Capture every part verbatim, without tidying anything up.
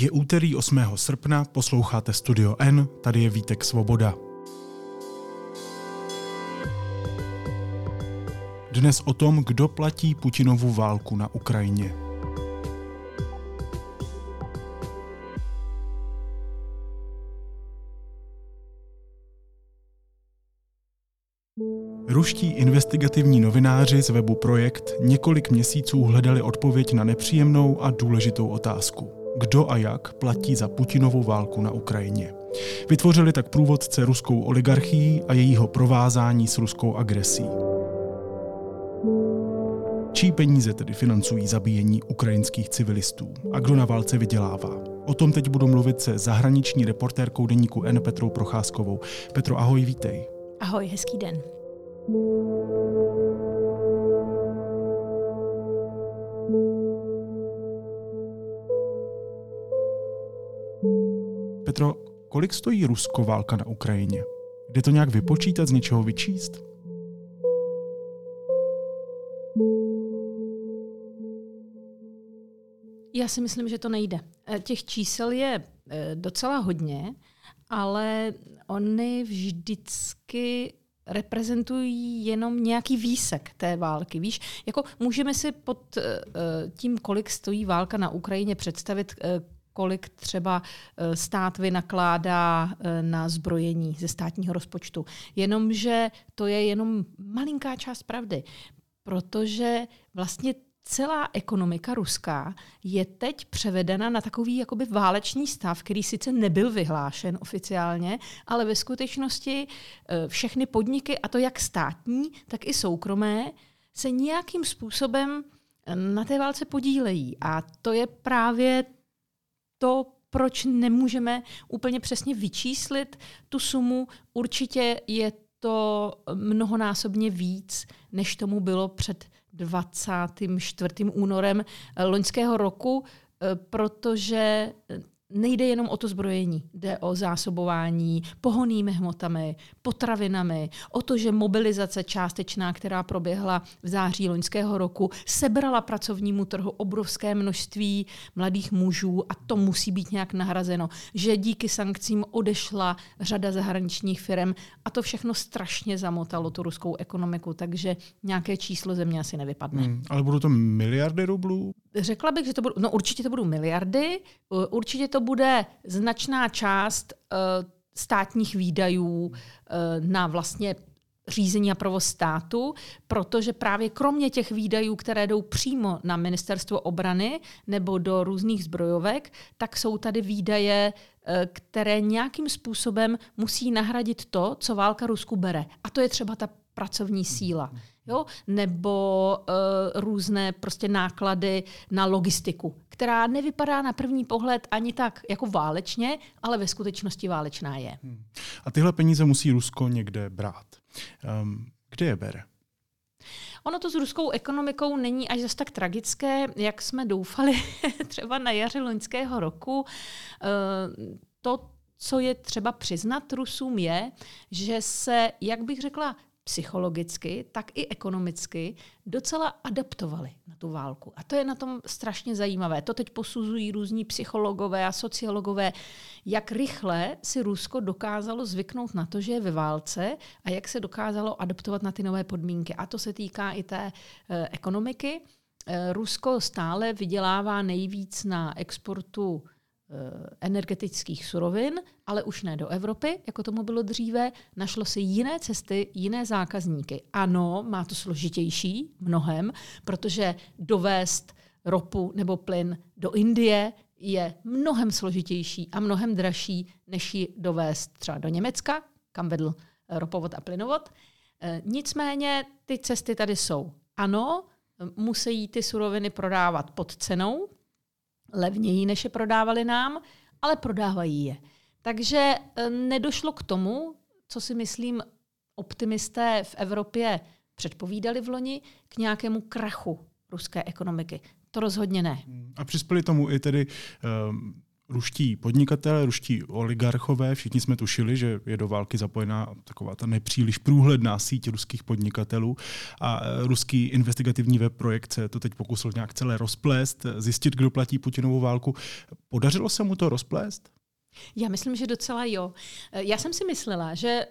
Je úterý osmého srpna, posloucháte Studio N, tady je Vítek Svoboda. Dnes o tom, kdo platí Putinovu válku na Ukrajině. Ruští investigativní novináři z webu Projekt několik měsíců hledali odpověď na nepříjemnou a důležitou otázku. Kdo a jak platí za Putinovu válku na Ukrajině. Vytvořili tak průvodce ruskou oligarchií a jejího provázání s ruskou agresí. Čí peníze tedy financují zabíjení ukrajinských civilistů a kdo na válce vydělává? O tom teď budu mluvit se zahraniční reportérkou Deníku N Petrou Procházkovou. Petro, ahoj, vítej. Ahoj, hezký den. Petro, kolik stojí Rusko válka na Ukrajině? Jde to nějak vypočítat, z něčeho vyčíst? Já si myslím, že to nejde. Těch čísel je docela hodně, ale oni vždycky reprezentují jenom nějaký výsek té války. Víš, jako můžeme si pod tím, kolik stojí válka na Ukrajině, představit, kolik třeba stát vynakládá na zbrojení ze státního rozpočtu. Jenomže to je jenom malinká část pravdy, protože vlastně celá ekonomika ruská je teď převedena na takový jakoby válečný stav, který sice nebyl vyhlášen oficiálně, ale ve skutečnosti všechny podniky, a to jak státní, tak i soukromé, se nějakým způsobem na té válce podílejí. A to je právě to, proč nemůžeme úplně přesně vyčíslit tu sumu. Určitě je to mnohonásobně víc, než tomu bylo před dvacátým čtvrtým únorem loňského roku, protože nejde jenom o to zbrojení, jde o zásobování pohonnými hmotami, potravinami, o to, že mobilizace částečná, která proběhla v září loňského roku, sebrala pracovnímu trhu obrovské množství mladých mužů a to musí být nějak nahrazeno, že díky sankcím odešla řada zahraničních firem a to všechno strašně zamotalo tu ruskou ekonomiku, takže nějaké číslo ze mě asi nevypadne. Hmm, ale budou to miliardy rublů? Řekla bych, že to budou, no určitě to budou miliardy, určitě to to bude značná část uh, státních výdajů uh, na vlastně řízení a provoz státu, protože právě kromě těch výdajů, které jdou přímo na ministerstvo obrany nebo do různých zbrojovek, tak jsou tady výdaje, které nějakým způsobem musí nahradit to, co válka Rusku bere. A to je třeba ta pracovní síla. Jo? Nebo uh, různé prostě náklady na logistiku, která nevypadá na první pohled ani tak jako válečně, ale ve skutečnosti válečná je. Hmm. A tyhle peníze musí Rusko někde brát. Um, kde je bere? Ono to s ruskou ekonomikou není až zas tak tragické, jak jsme doufali třeba na jaře loňského roku. Uh, to, co je třeba přiznat Rusům, je, že se, jak bych řekla, psychologicky, tak i ekonomicky docela adaptovali na tu válku. A to je na tom strašně zajímavé. To teď posuzují různí psychologové a sociologové, jak rychle si Rusko dokázalo zvyknout na to, že je ve válce a jak se dokázalo adaptovat na ty nové podmínky. A to se týká i té e, ekonomiky. E, Rusko stále vydělává nejvíc na exportu energetických surovin, ale už ne do Evropy, jako tomu bylo dříve, našlo si jiné cesty, jiné zákazníky. Ano, má to složitější mnohem, protože dovést ropu nebo plyn do Indie je mnohem složitější a mnohem dražší, než ji dovést třeba do Německa, kam vedl ropovod a plynovod. Nicméně ty cesty tady jsou. Ano, musí ty suroviny prodávat pod cenou, levněji, než je prodávali nám, ale prodávají je. Takže nedošlo k tomu, co si myslím optimisté v Evropě předpovídali vloni, k nějakému krachu ruské ekonomiky. To rozhodně ne. A přispěli tomu i tedy um, ruští podnikatelé, ruští oligarchové. Všichni jsme tušili, že je do války zapojená taková ta nepříliš průhledná síť ruských podnikatelů a ruský investigativní web Projekt se to teď pokusil nějak celé rozplést, zjistit, kdo platí Putinovu válku. Podařilo se mu to rozplést? Já myslím, že docela jo. Já jsem si myslela, že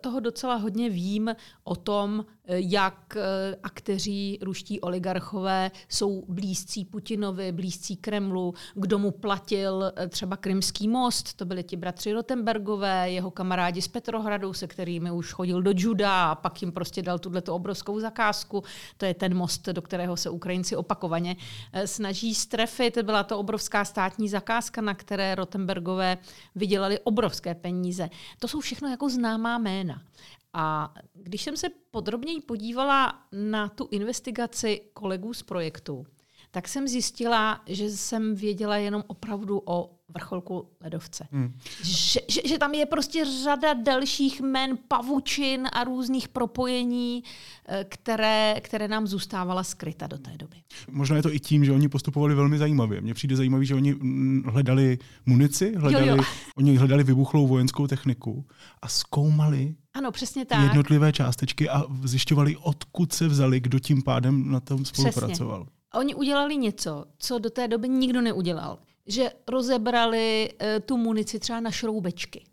toho docela hodně vím o tom, jak akteři ruští oligarchové jsou blízcí Putinovi, blízcí Kremlu, kdo mu platil třeba Krymský most, to byli ti bratři Rotenbergové, jeho kamarádi z Petrohradu, se kterými už chodil do juda a pak jim prostě dal tuhletu obrovskou zakázku. To je ten most, do kterého se Ukrajinci opakovaně snaží strefit. Byla to obrovská státní zakázka, na které Rotenbergové vydělali obrovské peníze. To jsou všechno jako známá jména. A když jsem se podrobněji podívala na tu investigaci kolegů z projektu, tak jsem zjistila, že jsem věděla jenom opravdu o vrcholku ledovce. Hmm. Že, že, že tam je prostě řada dalších jmen, pavučin a různých propojení, které, které nám zůstávala skryta do té doby. Možná je to i tím, že oni postupovali velmi zajímavě. Mně přijde zajímavý, že oni hledali munici, hledali, jo, jo. oni hledali vybuchlou vojenskou techniku a zkoumali ano, přesně tak. jednotlivé částečky a zjišťovali, odkud se vzali, kdo tím pádem na tom spolupracoval. Přesně. Oni udělali něco, co do té doby nikdo neudělal. Že rozebrali uh, tu munici třeba na šroubečky.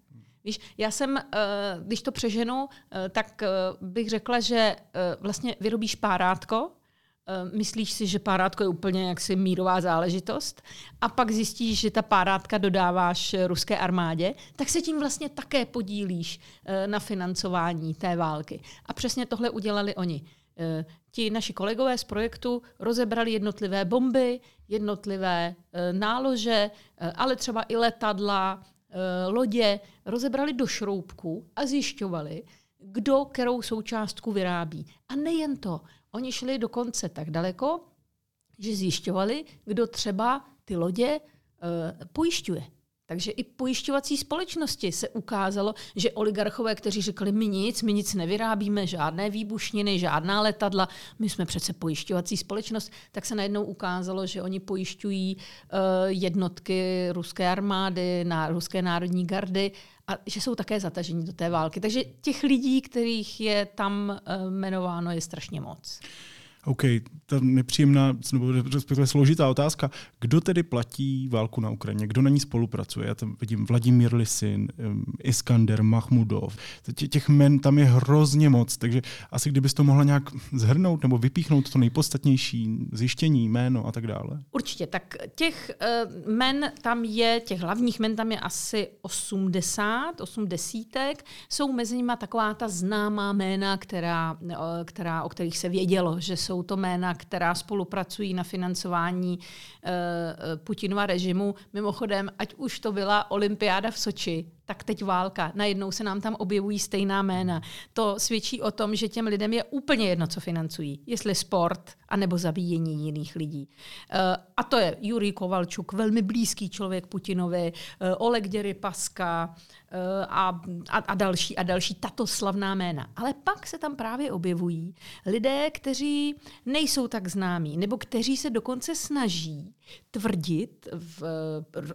Víš, já jsem, uh, když to přeženu, uh, tak uh, bych řekla, že uh, vlastně vyrobíš párátko, myslíš si, že párátko je úplně jaksi mírová záležitost a pak zjistíš, že ta párátka dodáváš ruské armádě, tak se tím vlastně také podílíš na financování té války. A přesně tohle udělali oni. Ti naši kolegové z projektu rozebrali jednotlivé bomby, jednotlivé nálože, ale třeba i letadla, lodě, rozebrali do šroubku a zjišťovali, kdo kterou součástku vyrábí. A nejen to. Oni šli dokonce tak daleko, že zjišťovali, kdo třeba ty lodě uh, pojišťuje. Takže i pojišťovací společnosti se ukázalo, že oligarchové, kteří řekli, my nic, my nic nevyrábíme, žádné výbušniny, žádná letadla, my jsme přece pojišťovací společnost, tak se najednou ukázalo, že oni pojišťují uh, jednotky ruské armády, na, ruské národní gardy a že jsou také zataženi do té války. Takže těch lidí, kterých je tam uh, jmenováno, je strašně moc. OK, ta nepříjemná, nebo respektive složitá otázka. Kdo tedy platí válku na Ukrajině? Kdo na ní spolupracuje? Já tam vidím Vladimír Lysyn, Iskander, Machmudov. Těch men tam je hrozně moc, takže asi kdybys to mohla nějak zhrnout nebo vypíchnout to nejpodstatnější zjištění, jméno a tak dále. Určitě, tak těch men tam je, těch hlavních men tam je asi osmdesát, osm desítek. Jsou mezi nimi taková ta známá jména, která, která, o kterých se vědělo, že jsou to jména, která spolupracují na financování uh, Putinova režimu. Mimochodem, ať už to byla olympiáda v Soči, tak teď válka. Najednou se nám tam objevují stejná jména. To svědčí o tom, že těm lidem je úplně jedno, co financují. Jestli sport, anebo zabíjení jiných lidí. Uh, a to je Jurij Kovalčuk, velmi blízký člověk Putinovi, uh, Oleg Děripaska uh, a, a, a další a další tato slavná jména. Ale pak se tam právě objevují lidé, kteří nejsou tak známí, nebo kteří se dokonce snaží tvrdit, v,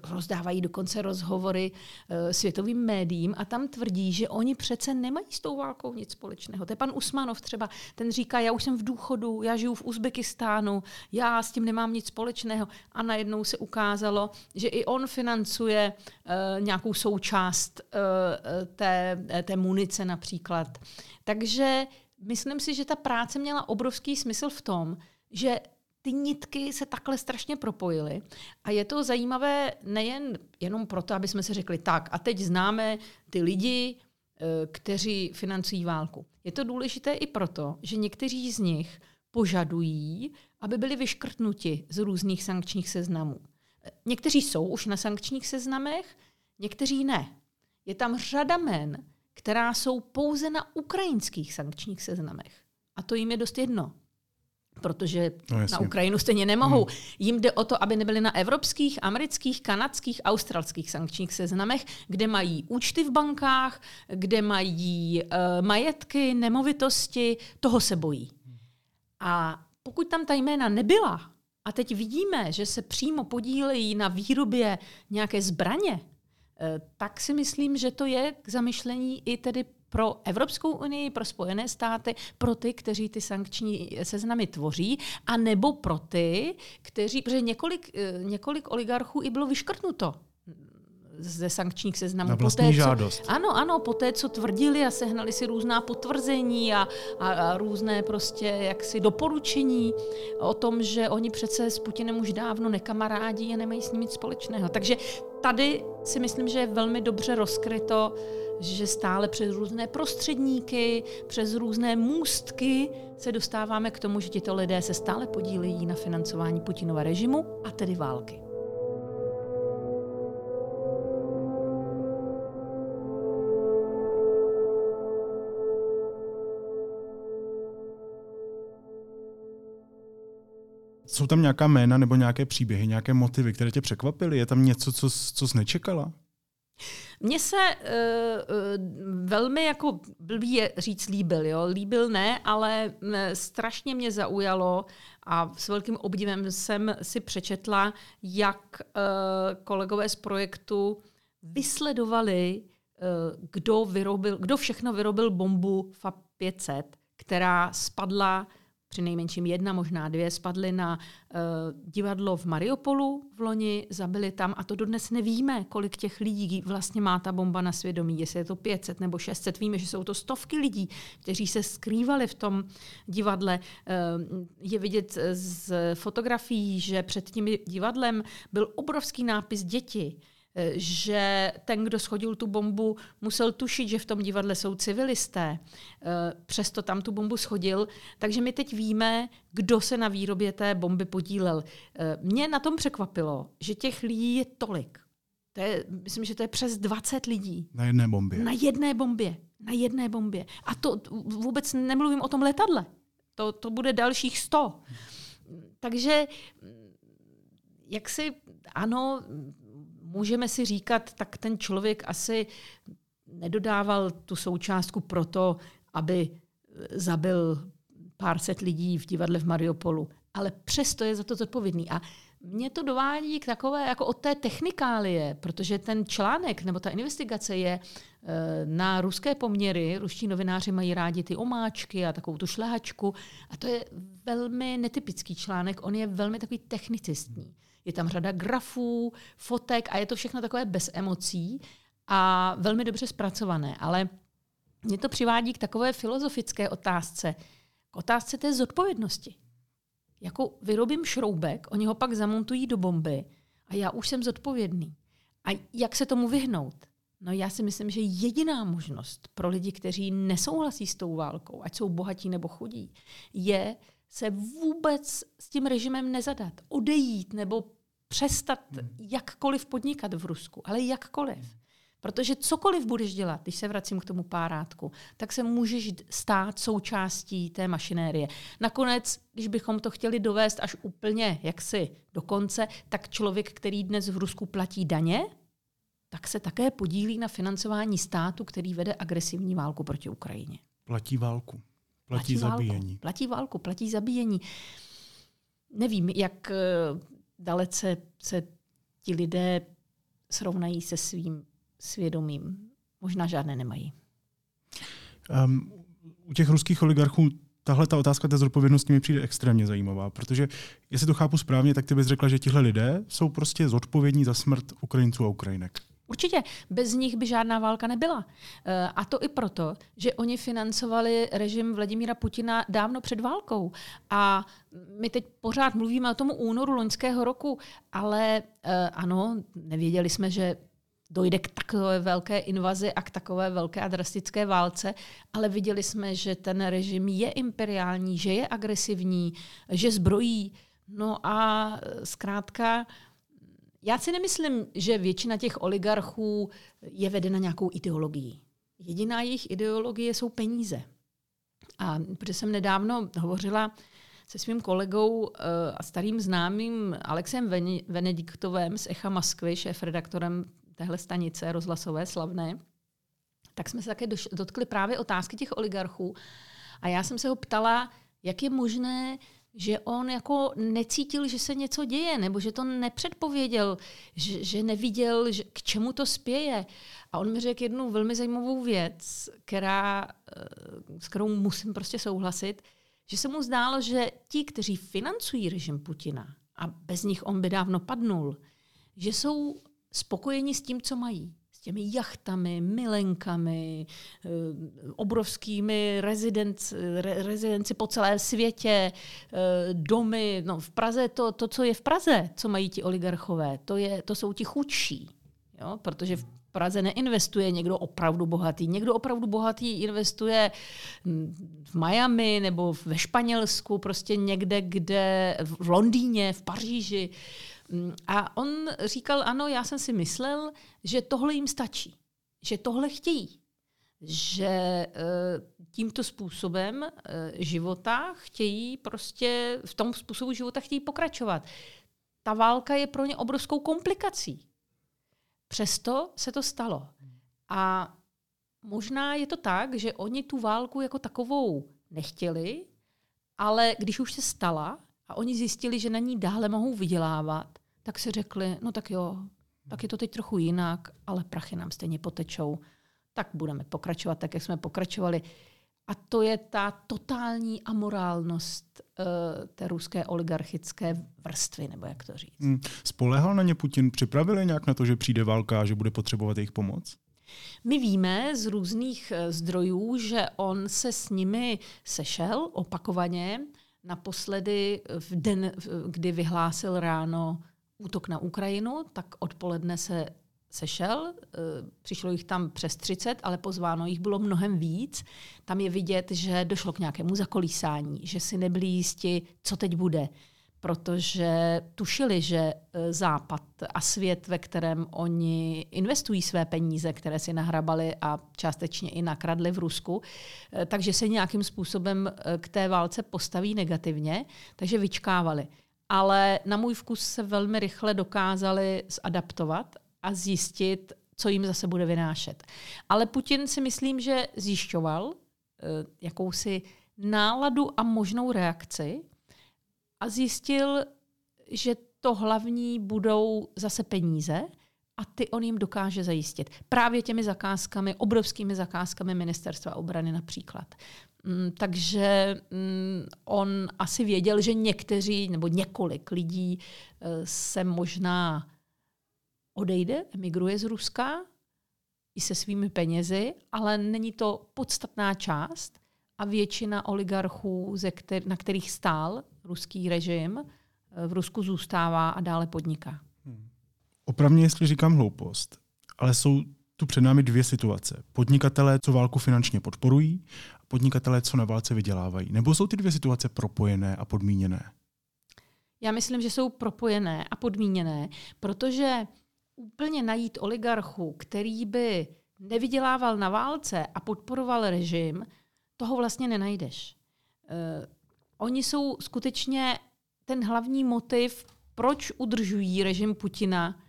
rozdávají dokonce rozhovory uh, světovým médiím a tam tvrdí, že oni přece nemají s tou válkou nic společného. To je pan Usmanov třeba, ten říká, já už jsem v důchodu, já žiju v Uzbekistánu, já s tím nemám nic společného. A najednou se ukázalo, že i on financuje uh, nějakou součást uh, té, té munice například. Takže myslím si, že ta práce měla obrovský smysl v tom, že ty nitky se takhle strašně propojily a je to zajímavé nejen jenom proto, aby jsme si řekli tak a teď známe ty lidi, kteří financují válku. Je to důležité i proto, že někteří z nich požadují, aby byli vyškrtnuti z různých sankčních seznamů. Někteří jsou už na sankčních seznamech, někteří ne. Je tam řada jmen, která jsou pouze na ukrajinských sankčních seznamech. A to jim je dost jedno. Protože no, na Ukrajinu stejně nemohou. Hmm. Jim jde o to, aby nebyli na evropských, amerických, kanadských, australských sankčních seznamech, kde mají účty v bankách, kde mají uh, majetky, nemovitosti, toho se bojí. A pokud tam ta jména nebyla a teď vidíme, že se přímo podílejí na výrobě nějaké zbraně, tak si myslím, že to je k zamyšlení i tedy pro Evropskou unii, pro Spojené státy, pro ty, kteří ty sankční seznamy tvoří, a nebo pro ty, kteří, protože několik, několik oligarchů i bylo vyškrtnuto ze sankčních seznamů. Na vlastní poté, žádost. Co, ano, ano, poté, co tvrdili a sehnali si různá potvrzení a, a, a různé prostě jaksi doporučení o tom, že oni přece s Putinem už dávno nekamarádí a nemají s ním nic společného. Takže tady si myslím, že je velmi dobře rozkryto, že stále přes různé prostředníky, přes různé můstky se dostáváme k tomu, že tito lidé se stále podílejí na financování Putinova režimu, a tedy války. Jsou tam nějaká jména nebo nějaké příběhy, nějaké motivy, které tě překvapily? Je tam něco, co, co jsi nečekala? Mně se uh, velmi jako blbě říct líbil, jo? Líbil ne, ale strašně mě zaujalo a s velkým obdivem jsem si přečetla, jak uh, kolegové z projektu vysledovali, uh, kdo, vyrobil, kdo všechno vyrobil bombu F A P pět set, která spadla, při nejmenším jedna, možná dvě, spadly na uh, divadlo v Mariupolu v loni, zabili tam, a to dodnes nevíme, kolik těch lidí vlastně má ta bomba na svědomí, jestli je to pět set nebo šest set, víme, že jsou to stovky lidí, kteří se skrývali v tom divadle. Uh, je vidět z fotografií, že před tím divadlem byl obrovský nápis děti, že ten, kdo shodil tu bombu, musel tušit, že v tom divadle jsou civilisté. Přesto tam tu bombu shodil. Takže my teď víme, kdo se na výrobě té bomby podílel. Mě na tom překvapilo, že těch lidí je tolik. To je, myslím, že to je přes dvacet lidí. Na jedné bombě. Na jedné bombě. Na jedné bombě. A to vůbec nemluvím o tom letadle. To, to bude dalších sto. Takže jak si, ano, můžeme si říkat, tak ten člověk asi nedodával tu součástku proto, aby zabil pár set lidí v divadle v Mariupolu. Ale přesto je za to zodpovědný. A mě to dovádí k takové, jako od té technikálie, protože ten článek nebo ta investigace je na ruské poměry. Ruští novináři mají rádi ty omáčky a takovou tu šlehačku. A to je velmi netypický článek. On je velmi takový technicistní. Je tam řada grafů, fotek a je to všechno takové bez emocí a velmi dobře zpracované. Ale mě to přivádí k takové filozofické otázce, k otázce té zodpovědnosti. Jako vyrobím šroubek, oni ho pak zamontují do bomby a já už jsem zodpovědný. A jak se tomu vyhnout? No já si myslím, že jediná možnost pro lidi, kteří nesouhlasí s tou válkou, ať jsou bohatí nebo chudí, je se vůbec s tím režimem nezadat, odejít nebo přestat jakkoliv podnikat v Rusku, ale jakkoliv. Protože cokoliv budeš dělat, když se vracím k tomu párátku, tak se můžeš stát součástí té mašinérie. Nakonec, když bychom to chtěli dovést až úplně jaksi do konce, tak člověk, který dnes v Rusku platí daně, tak se také podílí na financování státu, který vede agresivní válku proti Ukrajině. Platí válku. Platí, platí zabíjení. Válku, platí válku, platí zabíjení. Nevím, jak dalece se ti lidé srovnají se svým svědomím. Možná žádné nemají. Um, u těch ruských oligarchů tahle ta otázka té zodpovědnosti mi přijde extrémně zajímavá, protože jestli to chápu správně, tak ty bys řekla, že tihle lidé jsou prostě zodpovědní za smrt Ukrajinců a Ukrajinek. Určitě. Bez nich by žádná válka nebyla. A to i proto, že oni financovali režim Vladimíra Putina dávno před válkou. A my teď pořád mluvíme o tomu únoru loňského roku, ale ano, nevěděli jsme, že dojde k takové velké invazi a k takové velké a drastické válce, ale viděli jsme, že ten režim je imperiální, že je agresivní, že zbrojí. No a zkrátka, já si nemyslím, že většina těch oligarchů je vedena nějakou ideologií. Jediná jejich ideologie jsou peníze. A protože jsem nedávno hovořila se svým kolegou a starým známým Alexem Venediktovem z Echa Moskvy, šéfredaktorem téhle stanice rozhlasové slavné, tak jsme se také dotkli právě otázky těch oligarchů. A já jsem se ho ptala, jak je možné, že on jako necítil, že se něco děje, nebo že to nepředpověděl, že, že neviděl, že k čemu to spěje. A on mi řekl jednu velmi zajímavou věc, která, s kterou musím prostě souhlasit, že se mu zdálo, že ti, kteří financují režim Putina, a bez nich on by dávno padnul, že jsou spokojeni s tím, co mají. S těmi jachtami, milenkami, obrovskými rezidenci, rezidenci po celém světě, domy. No, v Praze to, to, co je v Praze, co mají ti oligarchové, to, je, to jsou ti chudší, jo? Protože v Praze neinvestuje někdo opravdu bohatý. Někdo opravdu bohatý investuje v Miami nebo ve Španělsku, prostě někde, kde v Londýně, v Paříži. A on říkal, ano, já jsem si myslel, že tohle jim stačí, že tohle chtějí, že tímto způsobem života chtějí prostě, v tom způsobu života chtějí pokračovat. Ta válka je pro ně obrovskou komplikací. Přesto se to stalo. A možná je to tak, že oni tu válku jako takovou nechtěli, ale když už se stala a oni zjistili, že na ní dále mohou vydělávat, tak si řekli, no tak jo, tak je to teď trochu jinak, ale prachy nám stejně potečou, tak budeme pokračovat tak, jak jsme pokračovali. A to je ta totální amorálnost uh, té ruské oligarchické vrstvy, nebo jak to říct. Hmm. Spoléhal na ně Putin? Připravili nějak na to, že přijde válka a že bude potřebovat jejich pomoc? My víme z různých zdrojů, že on se s nimi sešel opakovaně, naposledy v den, kdy vyhlásil ráno útok na Ukrajinu, tak odpoledne se sešel, přišlo jich tam přes třicet, ale pozváno jich bylo mnohem víc. Tam je vidět, že došlo k nějakému zakolísání, že si nebyli jisti, co teď bude, protože tušili, že Západ a svět, ve kterém oni investují své peníze, které si nahrabali a částečně i nakradli v Rusku, takže se nějakým způsobem k té válce postaví negativně, takže vyčkávali. Ale na můj vkus se velmi rychle dokázali zadaptovat a zjistit, co jim zase bude vynášet. Ale Putin si myslím, že zjišťoval jakousi náladu a možnou reakci a zjistil, že to hlavní budou zase peníze a ty on jim dokáže zajistit. Právě těmi zakázkami, obrovskými zakázkami ministerstva obrany například. Takže on asi věděl, že někteří nebo několik lidí se možná odejde, emigruje z Ruska i se svými penězi, ale není to podstatná část a většina oligarchů, na kterých stál ruský režim, v Rusku zůstává a dále podniká. Hmm. Opravně, jestli říkám hloupost, ale jsou tu před námi dvě situace. Podnikatelé, co válku finančně podporují, a podnikatelé, co na válce vydělávají. Nebo jsou ty dvě situace propojené a podmíněné? Já myslím, že jsou propojené a podmíněné, protože úplně najít oligarchu, který by nevydělával na válce a podporoval režim, toho vlastně nenajdeš. Uh, oni jsou skutečně ten hlavní motiv, proč udržují režim Putina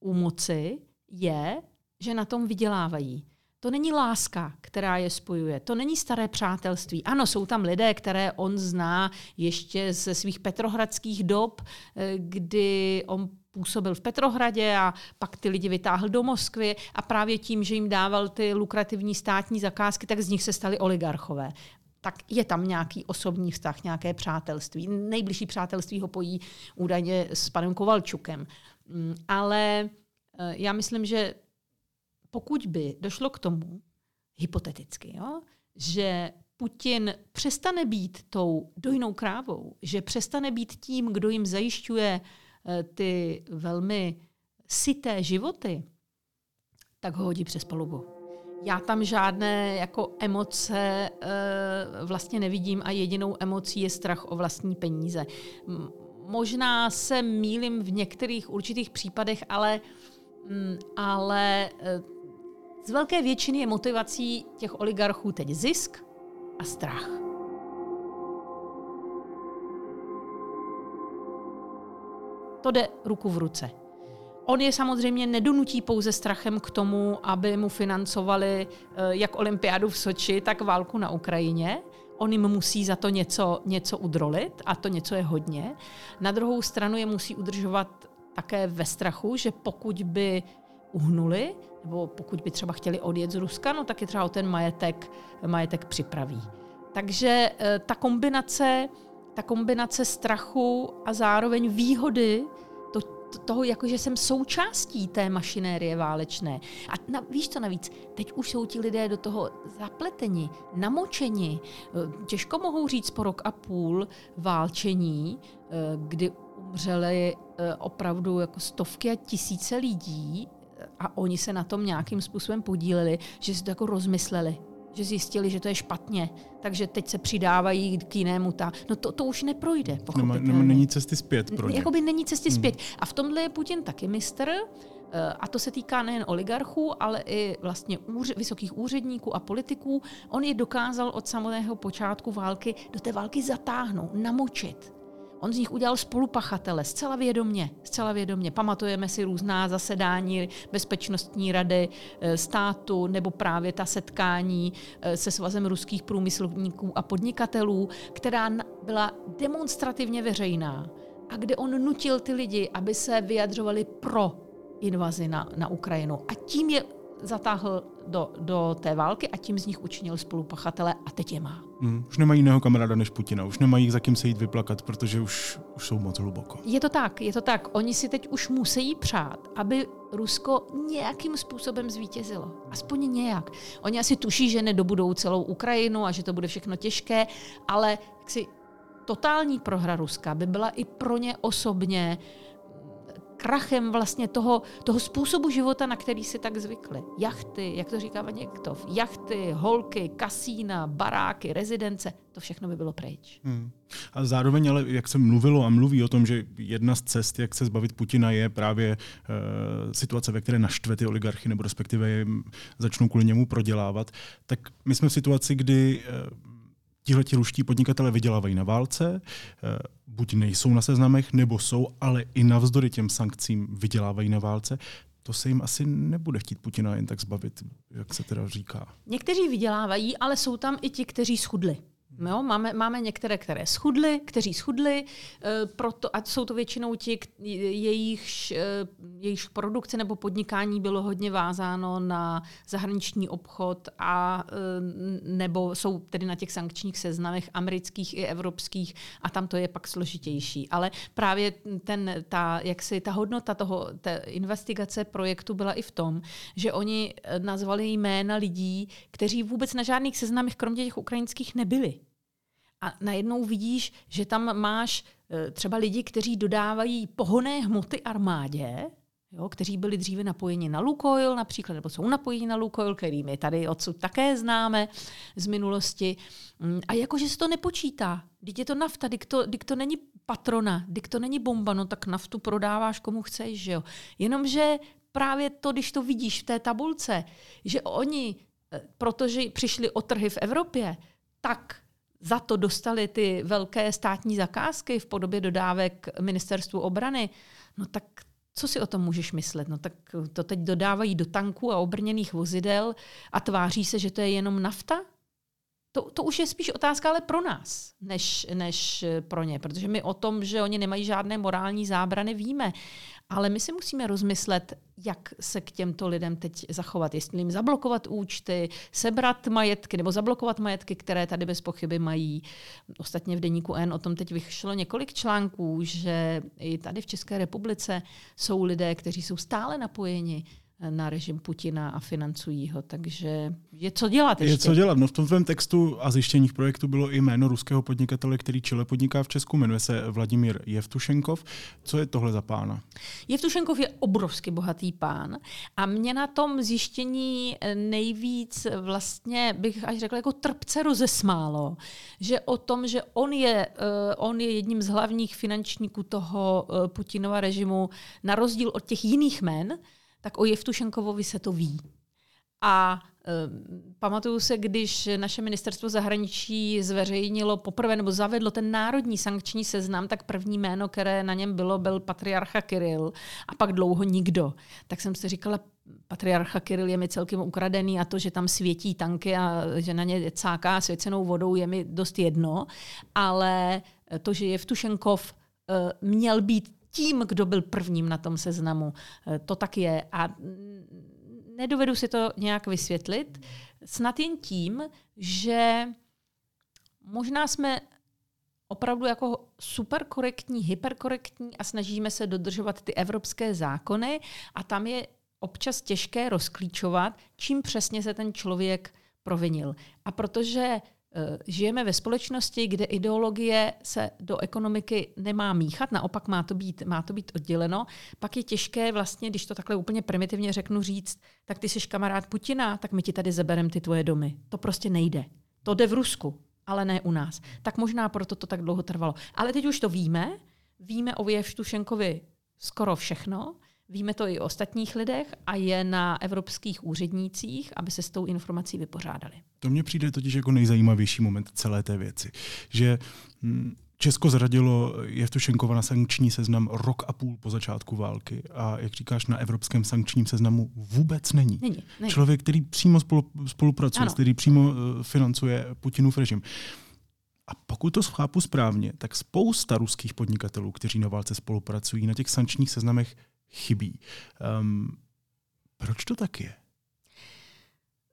u moci, je, že na tom vydělávají. To není láska, která je spojuje. To není staré přátelství. Ano, jsou tam lidé, které on zná ještě ze svých petrohradských dob, kdy on působil v Petrohradě a pak ty lidi vytáhl do Moskvy a právě tím, že jim dával ty lukrativní státní zakázky, tak z nich se stali oligarchové. Tak je tam nějaký osobní vztah, nějaké přátelství. Nejbližší přátelství ho pojí údajně s panem Kovalčukem. Ale já myslím, že pokud by došlo k tomu, hypoteticky, jo, že Putin přestane být tou dojnou krávou, že přestane být tím, kdo jim zajišťuje ty velmi syté životy, tak ho hodí přes palubu. Já tam žádné jako emoce e, vlastně nevidím a jedinou emocí je strach o vlastní peníze. M- možná se mýlím v některých určitých případech, ale, m- ale e, z velké většiny je motivací těch oligarchů teď zisk a strach. To jde ruku v ruce. On je samozřejmě nedonutí pouze strachem k tomu, aby mu financovali jak olympiádu v Soči, tak válku na Ukrajině. on jim musí za to něco, něco udrolit a to něco je hodně. Na druhou stranu je musí udržovat také ve strachu, že pokud by uhnuli, nebo pokud by třeba chtěli odjet z Ruska, no tak je třeba o ten majetek, majetek připraví. Takže ta kombinace, ta kombinace strachu a zároveň výhody to, toho, jakože jsem součástí té mašinérie válečné. A na, víš co navíc, teď už jsou ti lidé do toho zapleteni, namočeni, těžko mohou říct po rok a půl válčení, kdy umřeli opravdu jako stovky a tisíce lidí a oni se na tom nějakým způsobem podíleli, že si to jako rozmysleli, že zjistili, že to je špatně, takže teď se přidávají k jinému. Ta... No to, to už neprojde, pochopitelně. N- n- není cesty zpět pro ně. Jakoby není cesty zpět. Hmm. A v tomhle je Putin taky mistr, a to se týká nejen oligarchů, ale i vlastně úř, vysokých úředníků a politiků. On je dokázal od samotného počátku války do té války zatáhnout, namočit. On z nich udělal spolupachatele, zcela vědomě, zcela vědomě. Pamatujeme si různá zasedání bezpečnostní rady státu nebo právě ta setkání se svazem ruských průmyslovníků a podnikatelů, která byla demonstrativně veřejná a kde on nutil ty lidi, aby se vyjadřovali pro invazi na, na Ukrajinu. A tím je zatáhl do, do té války a tím z nich učinil spolupachatele a teď je má. Mm, už nemají jiného kamaráda než Putina, už nemají za kým se jít vyplakat, protože už, už jsou moc hluboko. Je to tak, je to tak. Oni si teď už musí přát, aby Rusko nějakým způsobem zvítězilo. Aspoň nějak. Oni asi tuší, že nedobudou celou Ukrajinu a že to bude všechno těžké, ale jaksi totální prohra Ruska by byla i pro ně osobně krachem vlastně toho, toho způsobu života, na který si tak zvykli. Jachty, jak to říká Venediktov, jachty, holky, kasína, baráky, rezidence, to všechno by bylo pryč. Hmm. A zároveň, ale jak se mluvilo a mluví o tom, že jedna z cest, jak se zbavit Putina, je právě e, situace, ve které naštve ty oligarchy, nebo respektive je začnou kvůli němu prodělávat, tak my jsme v situaci, kdy E, tihleti ruští podnikatelé vydělávají na válce, buď nejsou na seznamech, nebo jsou, ale i navzdory těm sankcím vydělávají na válce. To se jim asi nebude chtít Putina jen tak zbavit, jak se teda říká. Někteří vydělávají, ale jsou tam i ti, kteří schudli. Jo, máme, máme některé, které schudly, kteří schudli, proto, a jsou to většinou ti, jejichž, jejichž produkce nebo podnikání bylo hodně vázáno na zahraniční obchod a nebo jsou tedy na těch sankčních seznamech amerických i evropských a tam to je pak složitější. Ale právě ten, ta, jaksi, ta hodnota toho, té investigace projektu byla i v tom, že oni nazvali jména lidí, kteří vůbec na žádných seznamech kromě těch ukrajinských nebyli. A najednou vidíš, že tam máš třeba lidi, kteří dodávají pohonné hmoty armádě, jo, kteří byli dříve napojeni na Lukoil například, nebo jsou napojeni na Lukoil, který my tady odsud také známe z minulosti. A jakože se to nepočítá. Vždyť je to nafta, vždyť to, vždyť to není patrona, vždyť to není bomba, no tak naftu prodáváš komu chceš, že jo. Jenomže právě to, když to vidíš v té tabulce, že oni, protože přišli o trhy v Evropě, tak za to dostali ty velké státní zakázky v podobě dodávek ministerstvu obrany, no tak co si o tom můžeš myslet? No tak to teď dodávají do tanků a obrněných vozidel a tváří se, že to je jenom nafta? To, to už je spíš otázka ale pro nás, než, než pro ně, protože my o tom, že oni nemají žádné morální zábrany, víme. Ale my si musíme rozmyslet, jak se k těmto lidem teď zachovat. Jestli jim zablokovat účty, sebrat majetky nebo zablokovat majetky, které tady bez pochyby mají. Ostatně v Deníku N o tom teď vyšlo několik článků, že i tady v České republice jsou lidé, kteří jsou stále napojeni na režim Putina a financují ho, takže je co dělat ještě. Je co dělat. No v tom tvém textu a zjištěních projektu bylo i jméno ruského podnikatele, který čile podniká v Česku, jmenuje se Vladimír Jevtušenkov. Co je tohle za pána? Jevtušenkov je obrovsky bohatý pán a mě na tom zjištění nejvíc vlastně bych až řekla jako trpce rozesmálo, že o tom, že on je, on je jedním z hlavních finančníků toho Putinova režimu, na rozdíl od těch jiných jmen, tak o Jevtušenkovovi se to ví. A Pamatuju se, když naše ministerstvo zahraničí zveřejnilo poprvé nebo zavedlo ten národní sankční seznam, tak první jméno, které na něm bylo, byl patriarcha Kiril a pak dlouho nikdo. Tak jsem si říkala, patriarcha Kiril je mi celkem ukradený a to, že tam světí tanky a že na ně cáká svěcenou vodou, je mi dost jedno, ale to, že Jevtušenkov měl být tím, kdo byl prvním na tom seznamu, to tak je a nedovedu si to nějak vysvětlit, snad jen tím, že možná jsme opravdu jako superkorektní, hyperkorektní a snažíme se dodržovat ty evropské zákony a tam je občas těžké rozklíčovat, čím přesně se ten člověk provinil. A protože žijeme ve společnosti, kde ideologie se do ekonomiky nemá míchat, naopak má to být, má to být odděleno. Pak je těžké vlastně, když to takhle úplně primitivně řeknu, říct, tak ty jsi kamarád Putina, tak my ti tady zebereme ty tvoje domy. To prostě nejde. To jde v Rusku, ale ne u nás. Tak možná proto to tak dlouho trvalo. Ale teď už to víme. Víme o Jevtušenkovi skoro všechno. Víme to i o ostatních lidech a je na evropských úřednících, aby se s tou informací vypořádali. To mně přijde totiž jako nejzajímavější moment celé té věci, že Česko zradilo Jevtušenkova na sankční seznam rok a půl po začátku války a jak říkáš, na evropském sankčním seznamu vůbec není. není, není. Člověk, který přímo spolu, spolupracuje, ano. který přímo financuje Putinův režim. A pokud to chápu správně, tak spousta ruských podnikatelů, kteří na válce spolupracují, na těch sankčních seznamech chybí. Um, proč to tak je?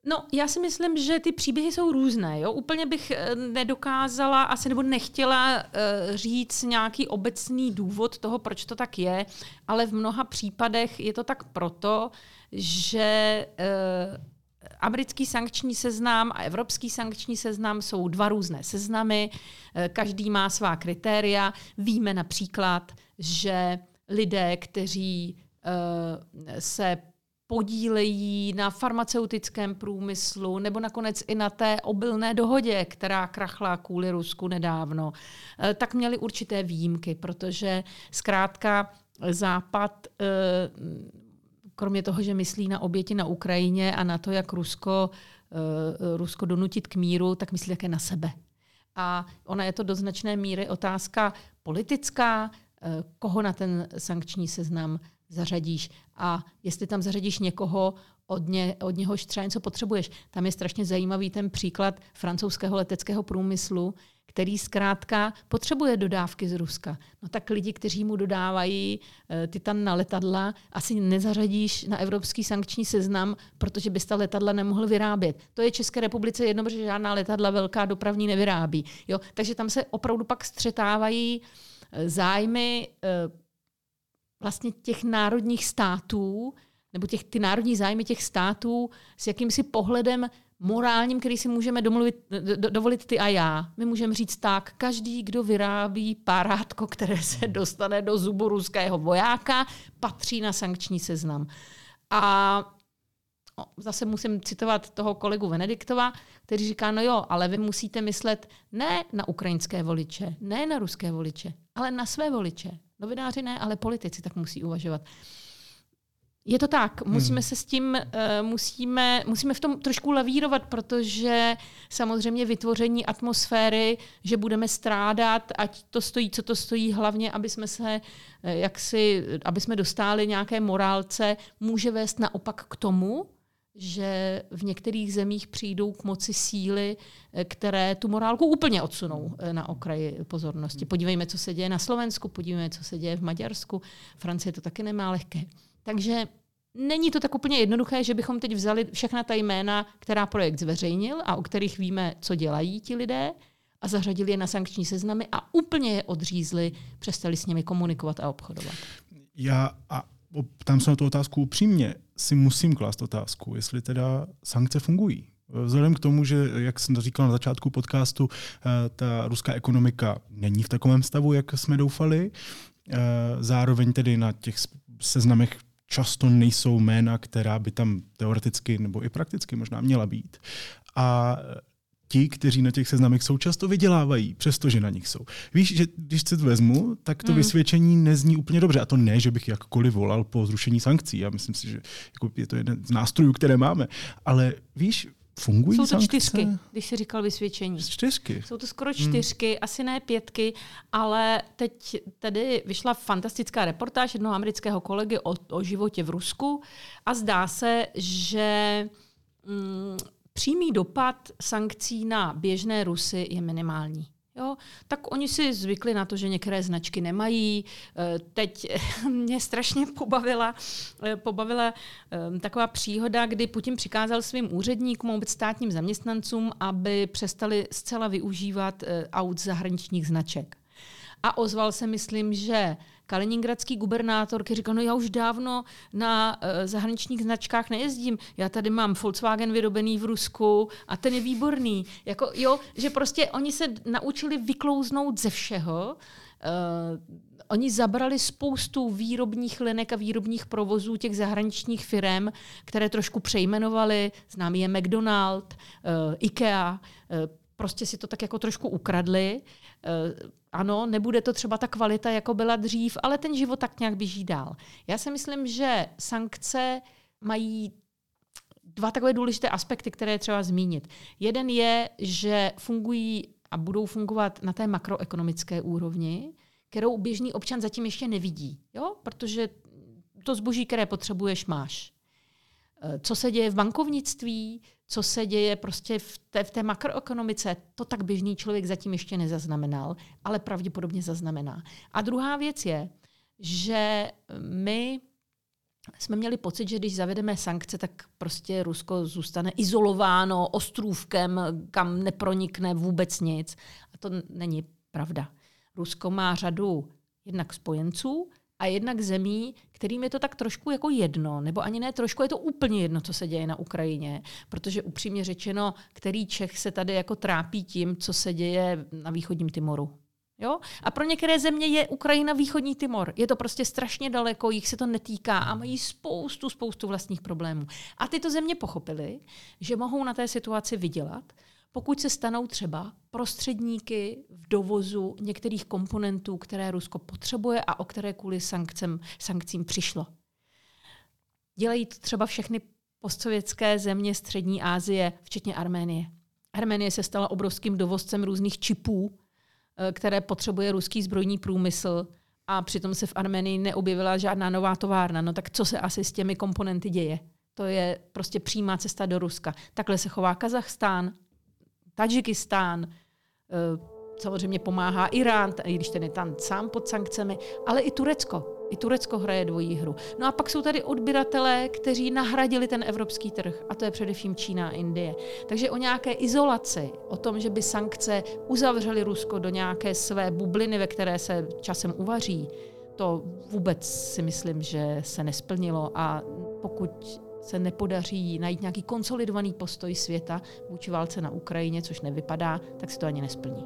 No, já si myslím, že ty příběhy jsou různé. Jo? Úplně bych nedokázala, asi nebo nechtěla uh, říct nějaký obecný důvod toho, proč to tak je, ale v mnoha případech je to tak proto, že uh, americký sankční seznam a evropský sankční seznam jsou dva různé seznamy, uh, každý má svá kritéria. Víme například, že lidé, kteří uh, se podílejí na farmaceutickém průmyslu nebo nakonec i na té obilné dohodě, která krachla kvůli Rusku nedávno, uh, tak měli určité výjimky, protože zkrátka Západ, uh, kromě toho, že myslí na oběti na Ukrajině a na to, jak Rusko, uh, Rusko donutit k míru, tak myslí také na sebe. A ona je to do značné míry otázka politická, koho na ten sankční seznam zařadíš a jestli tam zařadíš někoho, od, ně, od něhož třeba něco potřebuješ. Tam je strašně zajímavý ten příklad francouzského leteckého průmyslu, který zkrátka potřebuje dodávky z Ruska. No tak lidi, kteří mu dodávají titan na letadla, asi nezařadíš na evropský sankční seznam, protože bys ta letadla nemohl vyrábět. To je České republice jedno, protože žádná letadla velká dopravní nevyrábí. Jo? Takže tam se opravdu pak střetávají zájmy vlastně těch národních států, nebo těch, ty národní zájmy těch států s jakýmsi pohledem morálním, který si můžeme domluvit, do, dovolit ty a já. My můžeme říct tak, každý, kdo vyrábí párátko, které se dostane do zubu ruského vojáka, patří na sankční seznam. A no, zase musím citovat toho kolegu Venediktova, který říká, no jo, ale vy musíte myslet ne na ukrajinské voliče, ne na ruské voliče, ale na své voliče. Novináři ne, ale politici tak musí uvažovat. Je to tak, musíme se s tím, uh, musíme, musíme v tom trošku lavírovat, protože samozřejmě vytvoření atmosféry, že budeme strádat, ať to stojí, co to stojí, hlavně, aby jsme se, jaksi, aby jsme dostáli nějaké morálce, může vést naopak k tomu, že v některých zemích přijdou k moci síly, které tu morálku úplně odsunou na okraji pozornosti. Podívejme, co se děje na Slovensku, podívejme, co se děje v Maďarsku. Francie to taky nemá lehké. Takže není to tak úplně jednoduché, že bychom teď vzali všechna ta jména, která projekt zveřejnil a o kterých víme, co dělají ti lidé, a zařadili je na sankční seznamy a úplně je odřízli, přestali s nimi komunikovat a obchodovat. Já a ptám se na tu otázku upřímně, si musím klást otázku, jestli teda sankce fungují. Vzhledem k tomu, že, jak jsem to říkal na začátku podcastu, ta ruská ekonomika není v takovém stavu, jak jsme doufali. Zároveň tedy na těch seznamech často nejsou jména, která by tam teoreticky nebo i prakticky možná měla být. A ti, kteří na těch seznamech jsou, často vydělávají, přestože na nich jsou. Víš, že když se to vezmu, tak to hmm. vysvědčení nezní úplně dobře. A to ne, že bych jakkoliv volal po zrušení sankcí. Já myslím si, že jako je to jeden z nástrojů, které máme. Ale víš, fungují sankce? Jsou to čtyřky, sankce? Když jsi říkal vysvědčení. Čtyřky. Jsou to skoro čtyřky, hmm. asi ne pětky, ale teď tady vyšla fantastická reportáž jednoho amerického kolegy o, o životě v Rusku a zdá se, že mm, přímý dopad sankcí na běžné Rusy je minimální. Jo? Tak oni si zvykli na to, že některé značky nemají. Teď mě strašně pobavila, pobavila taková příhoda, kdy Putin přikázal svým úředníkům a státním zaměstnancům, aby přestali zcela využívat aut zahraničních značek. A ozval se, myslím, že kaliningradský gubernátor, který říkal, no já už dávno na uh, zahraničních značkách nejezdím, já tady mám Volkswagen vyrobený v Rusku a ten je výborný. Jako, jo, že prostě oni se naučili vyklouznout ze všeho. Uh, oni zabrali spoustu výrobních linek a výrobních provozů těch zahraničních firem, které trošku přejmenovali. Známý je McDonald, uh, IKEA, uh, prostě si to tak jako trošku ukradli. Uh, ano, nebude to třeba ta kvalita, jako byla dřív, ale ten život tak nějak běží dál. Já si myslím, že sankce mají dva takové důležité aspekty, které je třeba zmínit. Jeden je, že fungují a budou fungovat na té makroekonomické úrovni, kterou běžný občan zatím ještě nevidí, jo? Protože to zboží, které potřebuješ, máš. Co se děje v bankovnictví, co se děje prostě v té, v té makroekonomice, to tak běžný člověk zatím ještě nezaznamenal, ale pravděpodobně zaznamená. A druhá věc je, že my jsme měli pocit, že když zavedeme sankce, tak prostě Rusko zůstane izolováno ostrůvkem, kam nepronikne vůbec nic. A to není pravda. Rusko má řadu jednak spojenců, a jednak zemí, kterým je to tak trošku jako jedno, nebo ani ne trošku, je to úplně jedno, co se děje na Ukrajině, protože upřímně řečeno, který Čech se tady jako trápí tím, co se děje na východním Timoru. Jo? A pro některé země je Ukrajina východní Timor. Je to prostě strašně daleko, jich se to netýká a mají spoustu, spoustu vlastních problémů. A tyto země pochopily, že mohou na té situaci vydělat, pokud se stanou třeba prostředníky v dovozu některých komponentů, které Rusko potřebuje a o které kvůli sankcem, sankcím přišlo. Dělají to třeba všechny postsovětské země střední Asie, včetně Arménie. Arménie se stala obrovským dovozcem různých čipů, které potřebuje ruský zbrojní průmysl a přitom se v Arménii neobjevila žádná nová továrna. No tak co se asi s těmi komponenty děje? To je prostě přímá cesta do Ruska. Takhle se chová Kazachstán, Tadžikistán, samozřejmě pomáhá Irán, i když ten je tam sám pod sankcemi, ale i Turecko. I Turecko hraje dvojí hru. No a pak jsou tady odběratelé, kteří nahradili ten evropský trh, a to je především Čína a Indie. Takže o nějaké izolaci, o tom, že by sankce uzavřely Rusko do nějaké své bubliny, ve které se časem uvaří, to vůbec si myslím, že se nesplnilo a pokud se nepodaří najít nějaký konsolidovaný postoj světa vůči válce na Ukrajině, což nevypadá, tak se to ani nesplní.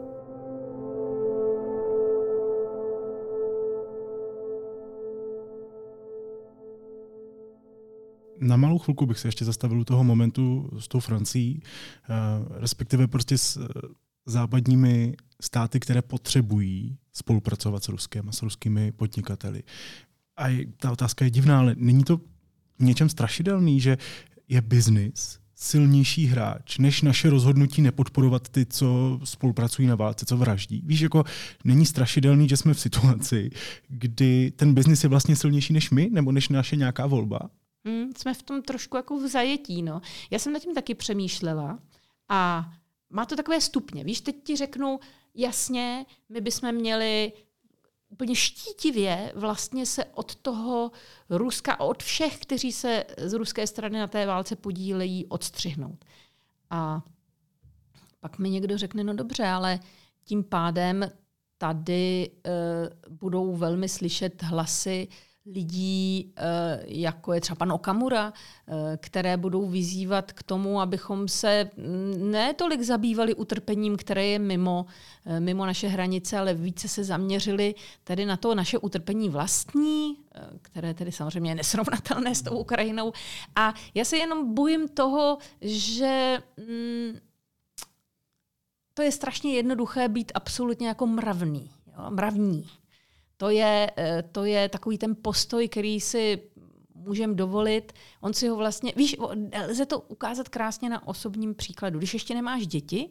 Na malou chvilku bych se ještě zastavil u toho momentu s tou Francií, respektive prostě s západními státy, které potřebují spolupracovat s Ruskem a s ruskými podnikateli. A ta otázka je divná, ale není to něčem strašidelný, že je biznis silnější hráč, než naše rozhodnutí nepodporovat ty, co spolupracují na válce, co vraždí. Víš, jako není strašidelný, že jsme v situaci, kdy ten biznis je vlastně silnější než my, nebo než naše nějaká volba? Mm, jsme v tom trošku jako v zajetí. No. Já jsem nad tím taky přemýšlela a má to takové stupně. Víš, teď ti řeknu, jasně, my bychom měli úplně štítivě vlastně se od toho Ruska a od všech, kteří se z ruské strany na té válce podílejí, odstřihnout. A pak mi někdo řekne, no dobře, ale tím pádem tady e, budou velmi slyšet hlasy lidí, e, jako je třeba pan Okamura, e, které budou vyzývat k tomu, abychom se ne tolik zabývali utrpením, které je mimo, e, mimo naše hranice, ale více se zaměřili tedy na to naše utrpení vlastní, e, které tedy samozřejmě je nesrovnatelné s tou Ukrajinou. A já se jenom bojím toho, že mm, to je strašně jednoduché být absolutně jako mravný. Jo? Mravní. To je, to je takový ten postoj, který si můžeme dovolit. On si ho vlastně, víš, lze to ukázat krásně na osobním příkladu. Když ještě nemáš děti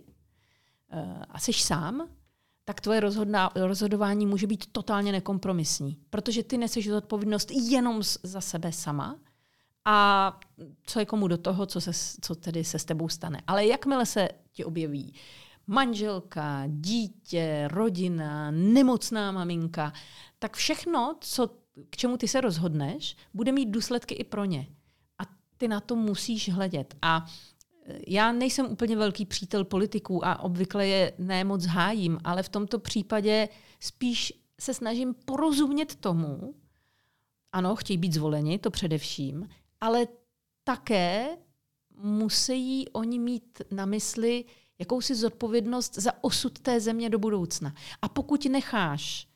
a jsi sám, tak tvoje rozhodná, rozhodování může být totálně nekompromisní. Protože ty neseš odpovědnost jenom za sebe sama a co je komu do toho, co, se, co tedy se s tebou stane. Ale jakmile se ti objeví manželka, dítě, rodina, nemocná maminka, tak všechno, co, k čemu ty se rozhodneš, bude mít důsledky i pro ně. A ty na to musíš hledět. A já nejsem úplně velký přítel politiků a obvykle je nemoc hájím, ale v tomto případě spíš se snažím porozumět tomu, ano, chtějí být zvoleni, to především, ale také musí oni mít na mysli jakousi zodpovědnost za osud té země do budoucna. A pokud necháš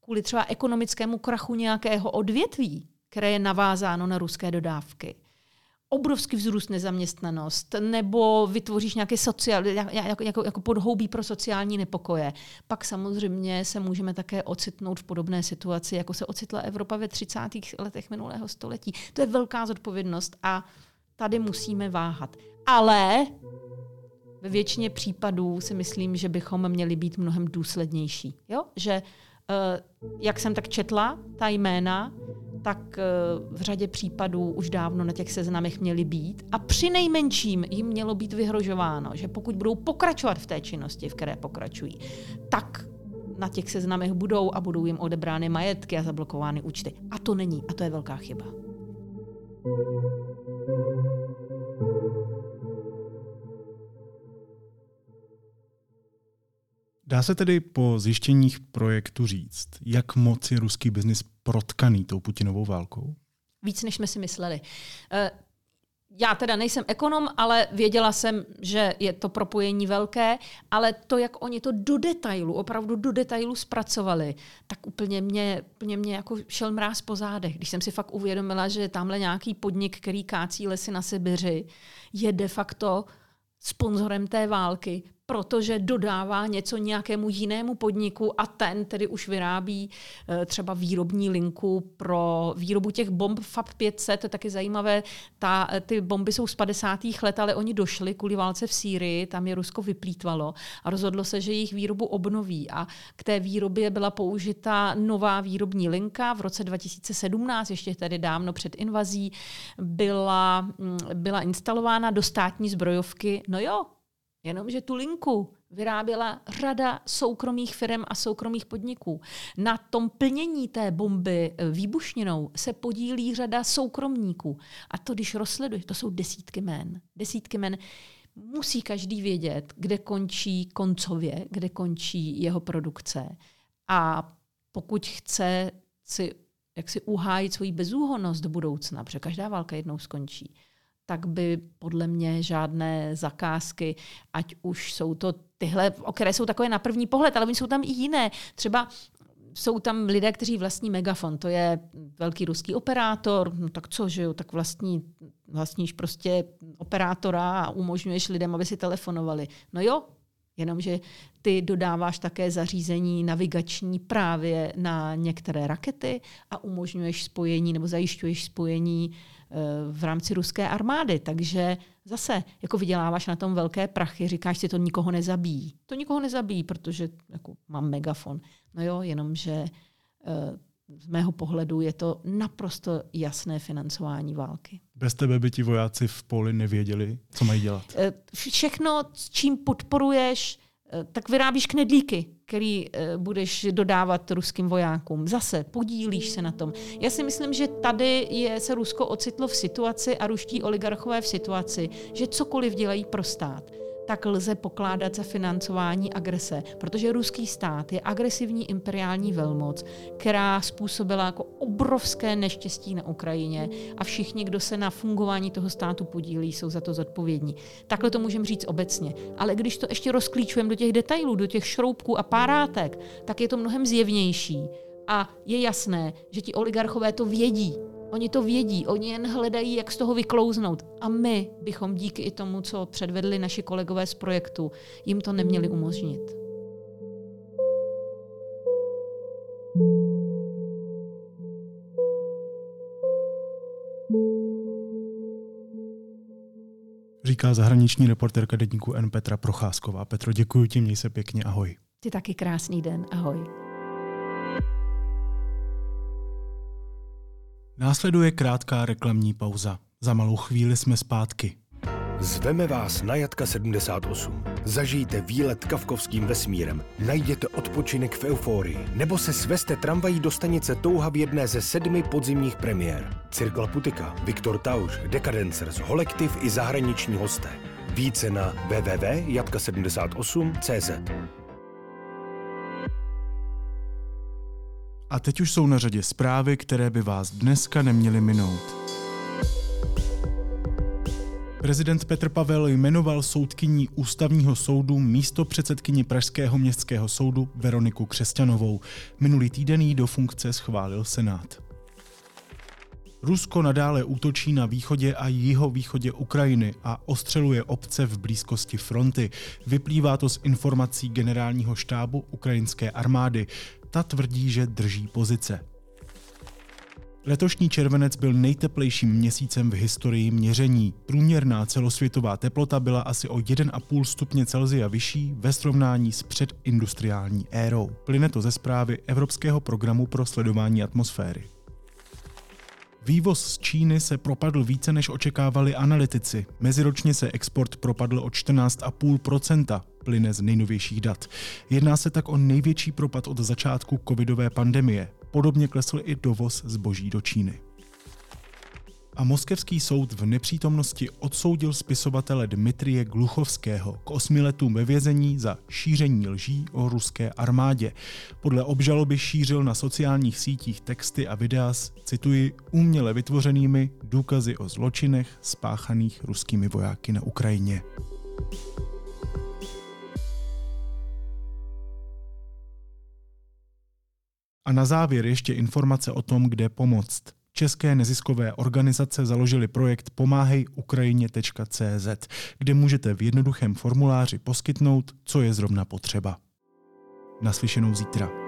kvůli třeba ekonomickému krachu nějakého odvětví, které je navázáno na ruské dodávky, obrovský vzrůst nezaměstnanost, nebo vytvoříš nějaké sociál, jako, jako, jako podhoubí pro sociální nepokoje, pak samozřejmě se můžeme také ocitnout v podobné situaci, jako se ocitla Evropa ve třicátých letech minulého století. To je velká zodpovědnost a tady musíme váhat. Ale ve většině případů si myslím, že bychom měli být mnohem důslednější. Jo? Že, jak jsem tak četla, ta jména, tak v řadě případů už dávno na těch seznamech měly být a přinejmenším jim mělo být vyhrožováno, že pokud budou pokračovat v té činnosti, v které pokračují, tak na těch seznamech budou a budou jim odebrány majetky a zablokovány účty. A to není, a to je velká chyba. Dá se tedy po zjištěních projektu říct, jak moc je ruský biznis protkaný tou Putinovou válkou? Víc, než jsme si mysleli. Já teda nejsem ekonom, ale věděla jsem, že je to propojení velké, ale to, jak oni to do detailu, opravdu do detailu zpracovali, tak úplně mě, úplně mě jako šel mráz po zádech, když jsem si fakt uvědomila, že tamhle nějaký podnik, který kácí lesy na Sibiři, je de facto sponzorem té války, protože dodává něco nějakému jinému podniku a ten tedy už vyrábí třeba výrobní linku pro výrobu těch bomb F A B pět set, to je taky zajímavé, ta, ty bomby jsou z padesátých let, ale oni došli kvůli válce v Sýrii, tam je Rusko vyplýtvalo a rozhodlo se, že jejich výrobu obnoví a k té výrobě byla použita nová výrobní linka v roce dva tisíce sedmnáct, ještě tedy dávno před invazí, byla, byla instalována do státní zbrojovky, no jo, jenomže tu linku vyráběla řada soukromých firem a soukromých podniků. Na tom plnění té bomby výbušninou se podílí řada soukromníků. A to, když rozsleduješ, to jsou desítky jmen. Desítky jmen. Musí každý vědět, kde končí koncově, kde končí jeho produkce. A pokud chce si, jak si uhájit svoji bezúhonnost do budoucna, protože každá válka jednou skončí, tak by podle mě žádné zakázky, ať už jsou to tyhle, které jsou takové na první pohled, ale jsou tam i jiné. Třeba jsou tam lidé, kteří vlastní Megafon, to je velký ruský operátor, no tak co, že jo, tak vlastní, vlastníš prostě operátora a umožňuješ lidem, aby si telefonovali. No jo, jenomže ty dodáváš také zařízení navigační právě na některé rakety a umožňuješ spojení nebo zajišťuješ spojení v rámci ruské armády. Takže zase jako vyděláváš na tom velké prachy, říkáš si, to nikoho nezabíjí. To nikoho nezabíjí, protože jako, mám Megafon. No jo, jenomže z mého pohledu je to naprosto jasné financování války. Bez tebe by ti vojáci v poli nevěděli, co mají dělat. Všechno, s čím podporuješ, tak vyrábíš knedlíky, který budeš dodávat ruským vojákům. Zase podílíš se na tom. Já si myslím, že tady je, se Rusko ocitlo v situaci a ruští oligarchové v situaci, že cokoliv dělají pro stát, tak lze pokládat za financování agrese, protože ruský stát je agresivní imperiální velmoc, která způsobila jako obrovské neštěstí na Ukrajině a všichni, kdo se na fungování toho státu podílí, jsou za to zodpovědní. Takhle to můžeme říct obecně, ale když to ještě rozklíčujeme do těch detailů, do těch šroubků a párátek, tak je to mnohem zjevnější a je jasné, že ti oligarchové to vědí Oni to vědí, oni jen hledají, jak z toho vyklouznout. A my bychom díky i tomu, co předvedli naši kolegové z projektu, jim to neměli umožnit. Říká zahraniční reportérka Deníku N Petra Procházková. Petro, děkuji ti, měj se pěkně, ahoj. Ty taky krásný den, ahoj. Následuje krátká reklamní pauza. Za malou chvíli jsme zpátky. Zveme vás na Jatka sedmdesát osm. Zažijte výlet kafkovským vesmírem, najděte odpočinek v euforii, nebo se sveste tramvají do stanice Touha v jedné ze sedmi podzimních premiér. Cirkla Putika, Viktor Tauš, Dekadensers, Holektiv i zahraniční hosté. Více na w w w tečka jatka sedmdesát osm tečka c z. A teď už jsou na řadě zprávy, které by vás dneska neměly minout. Prezident Petr Pavel jmenoval soudkyní Ústavního soudu místo předsedkyni Pražského městského soudu Veroniku Křešťanovou. Minulý týden jí do funkce schválil Senát. Rusko nadále útočí na východě a jihovýchodě Ukrajiny a ostřeluje obce v blízkosti fronty. Vyplývá to z informací generálního štábu ukrajinské armády. Ta tvrdí, že drží pozice. Letošní červenec byl nejteplejším měsícem v historii měření. Průměrná celosvětová teplota byla asi o jedna celá pět stupně Celsia vyšší ve srovnání s předindustriální érou. Plyne to ze zprávy Evropského programu pro sledování atmosféry. Vývoz z Číny se propadl více, než očekávali analytici. Meziročně se export propadl o čtrnáct celá pět procenta, plyne z nejnovějších dat. Jedná se tak o největší propad od začátku covidové pandemie. Podobně klesl i dovoz zboží do Číny. A moskevský soud v nepřítomnosti odsoudil spisovatele Dmitrie Gluchovského k osmi letům ve vězení za šíření lží o ruské armádě. Podle obžaloby šířil na sociálních sítích texty a videa s, cituji, uměle vytvořenými důkazy o zločinech spáchaných ruskými vojáky na Ukrajině. A na závěr ještě informace o tom, kde pomoct. České neziskové organizace založily projekt Pomáhej Ukrajině.cz, kde můžete v jednoduchém formuláři poskytnout, co je zrovna potřeba. Naslyšenou zítra.